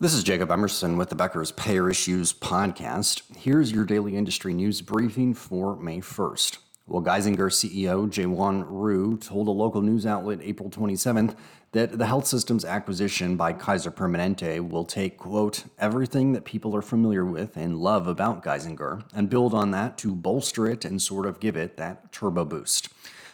This is Jacob Emerson with the Becker's Payer Issues podcast. Here's your daily industry news briefing for May 1st. Well, Geisinger CEO Jaewon Ryu told a local news outlet April 27th that the health system's acquisition by Kaiser Permanente will take, quote, everything that people are familiar with and love about Geisinger and build on that to bolster it and sort of give it that turbo boost.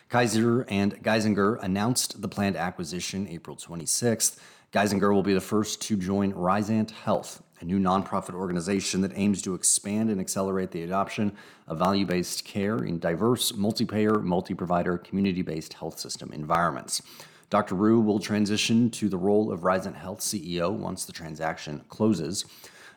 Kaiser and Geisinger announced the planned acquisition April 26th. Geisinger will be the first to join Risant Health, a new nonprofit organization that aims to expand and accelerate the adoption of value-based care in diverse, multi-payer, multi-provider, community-based health system environments. Dr. Ryu will transition to the role of Risant Health CEO once the transaction closes.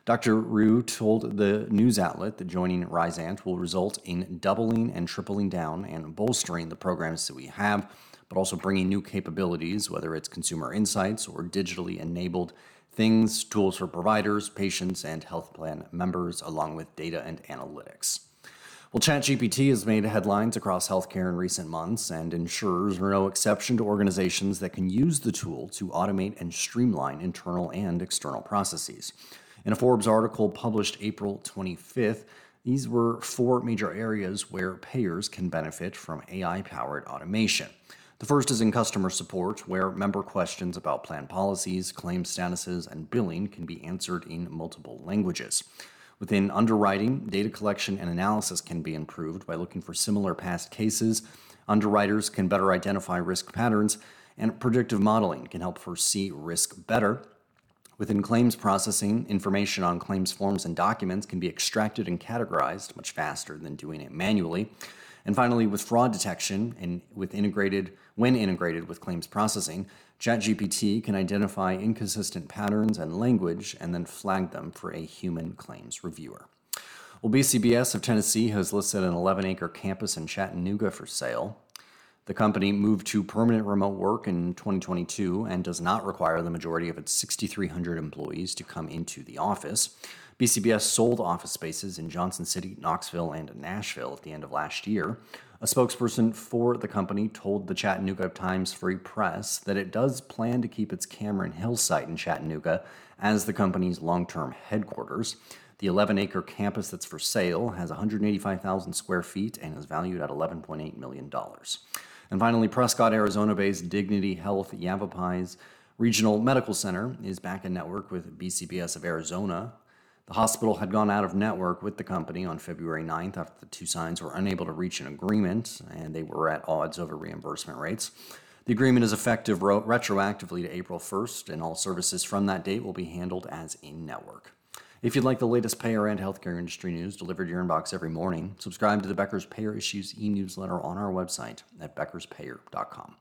Dr. Ryu told the news outlet that joining Risant will result in doubling and tripling down and bolstering the programs that we have, but also bringing new capabilities, whether it's consumer insights or digitally enabled things, tools for providers, patients, and health plan members, along with data and analytics. Well, ChatGPT has made headlines across healthcare in recent months, and insurers are no exception to organizations that can use the tool to automate and streamline internal and external processes. In a Forbes article published April 25th, these were four major areas where payers can benefit from AI-powered automation. The first is in customer support, where member questions about plan policies, claim statuses, and billing can be answered in multiple languages. Within underwriting, data collection and analysis can be improved by looking for similar past cases. Underwriters can better identify risk patterns, and predictive modeling can help foresee risk better. Within claims processing, information on claims forms and documents can be extracted and categorized much faster than doing it manually. And finally, with fraud detection and when integrated with claims processing, ChatGPT can identify inconsistent patterns and language and then flag them for a human claims reviewer. Well, BCBS of Tennessee has listed an 11-acre campus in Chattanooga for sale. The company moved to permanent remote work in 2022 and does not require the majority of its 6,300 employees to come into the office. BCBS sold office spaces in Johnson City, Knoxville, and Nashville at the end of last year. A spokesperson for the company told the Chattanooga Times-Free Press that it does plan to keep its Cameron Hill site in Chattanooga as the company's long-term headquarters. The 11-acre campus that's for sale has 185,000 square feet and is valued at $11.8 million. And finally, Prescott, Arizona-based Dignity Health Yavapai's Regional Medical Center is back in network with BCBS of Arizona. The hospital had gone out of network with the company on February 9th after the two sides were unable to reach an agreement, and they were at odds over reimbursement rates. The agreement is effective retroactively to April 1st, and all services from that date will be handled as in-network. If you'd like the latest payer and healthcare industry news delivered to your inbox every morning, subscribe to the Becker's Payer Issues e-newsletter on our website at beckerspayer.com.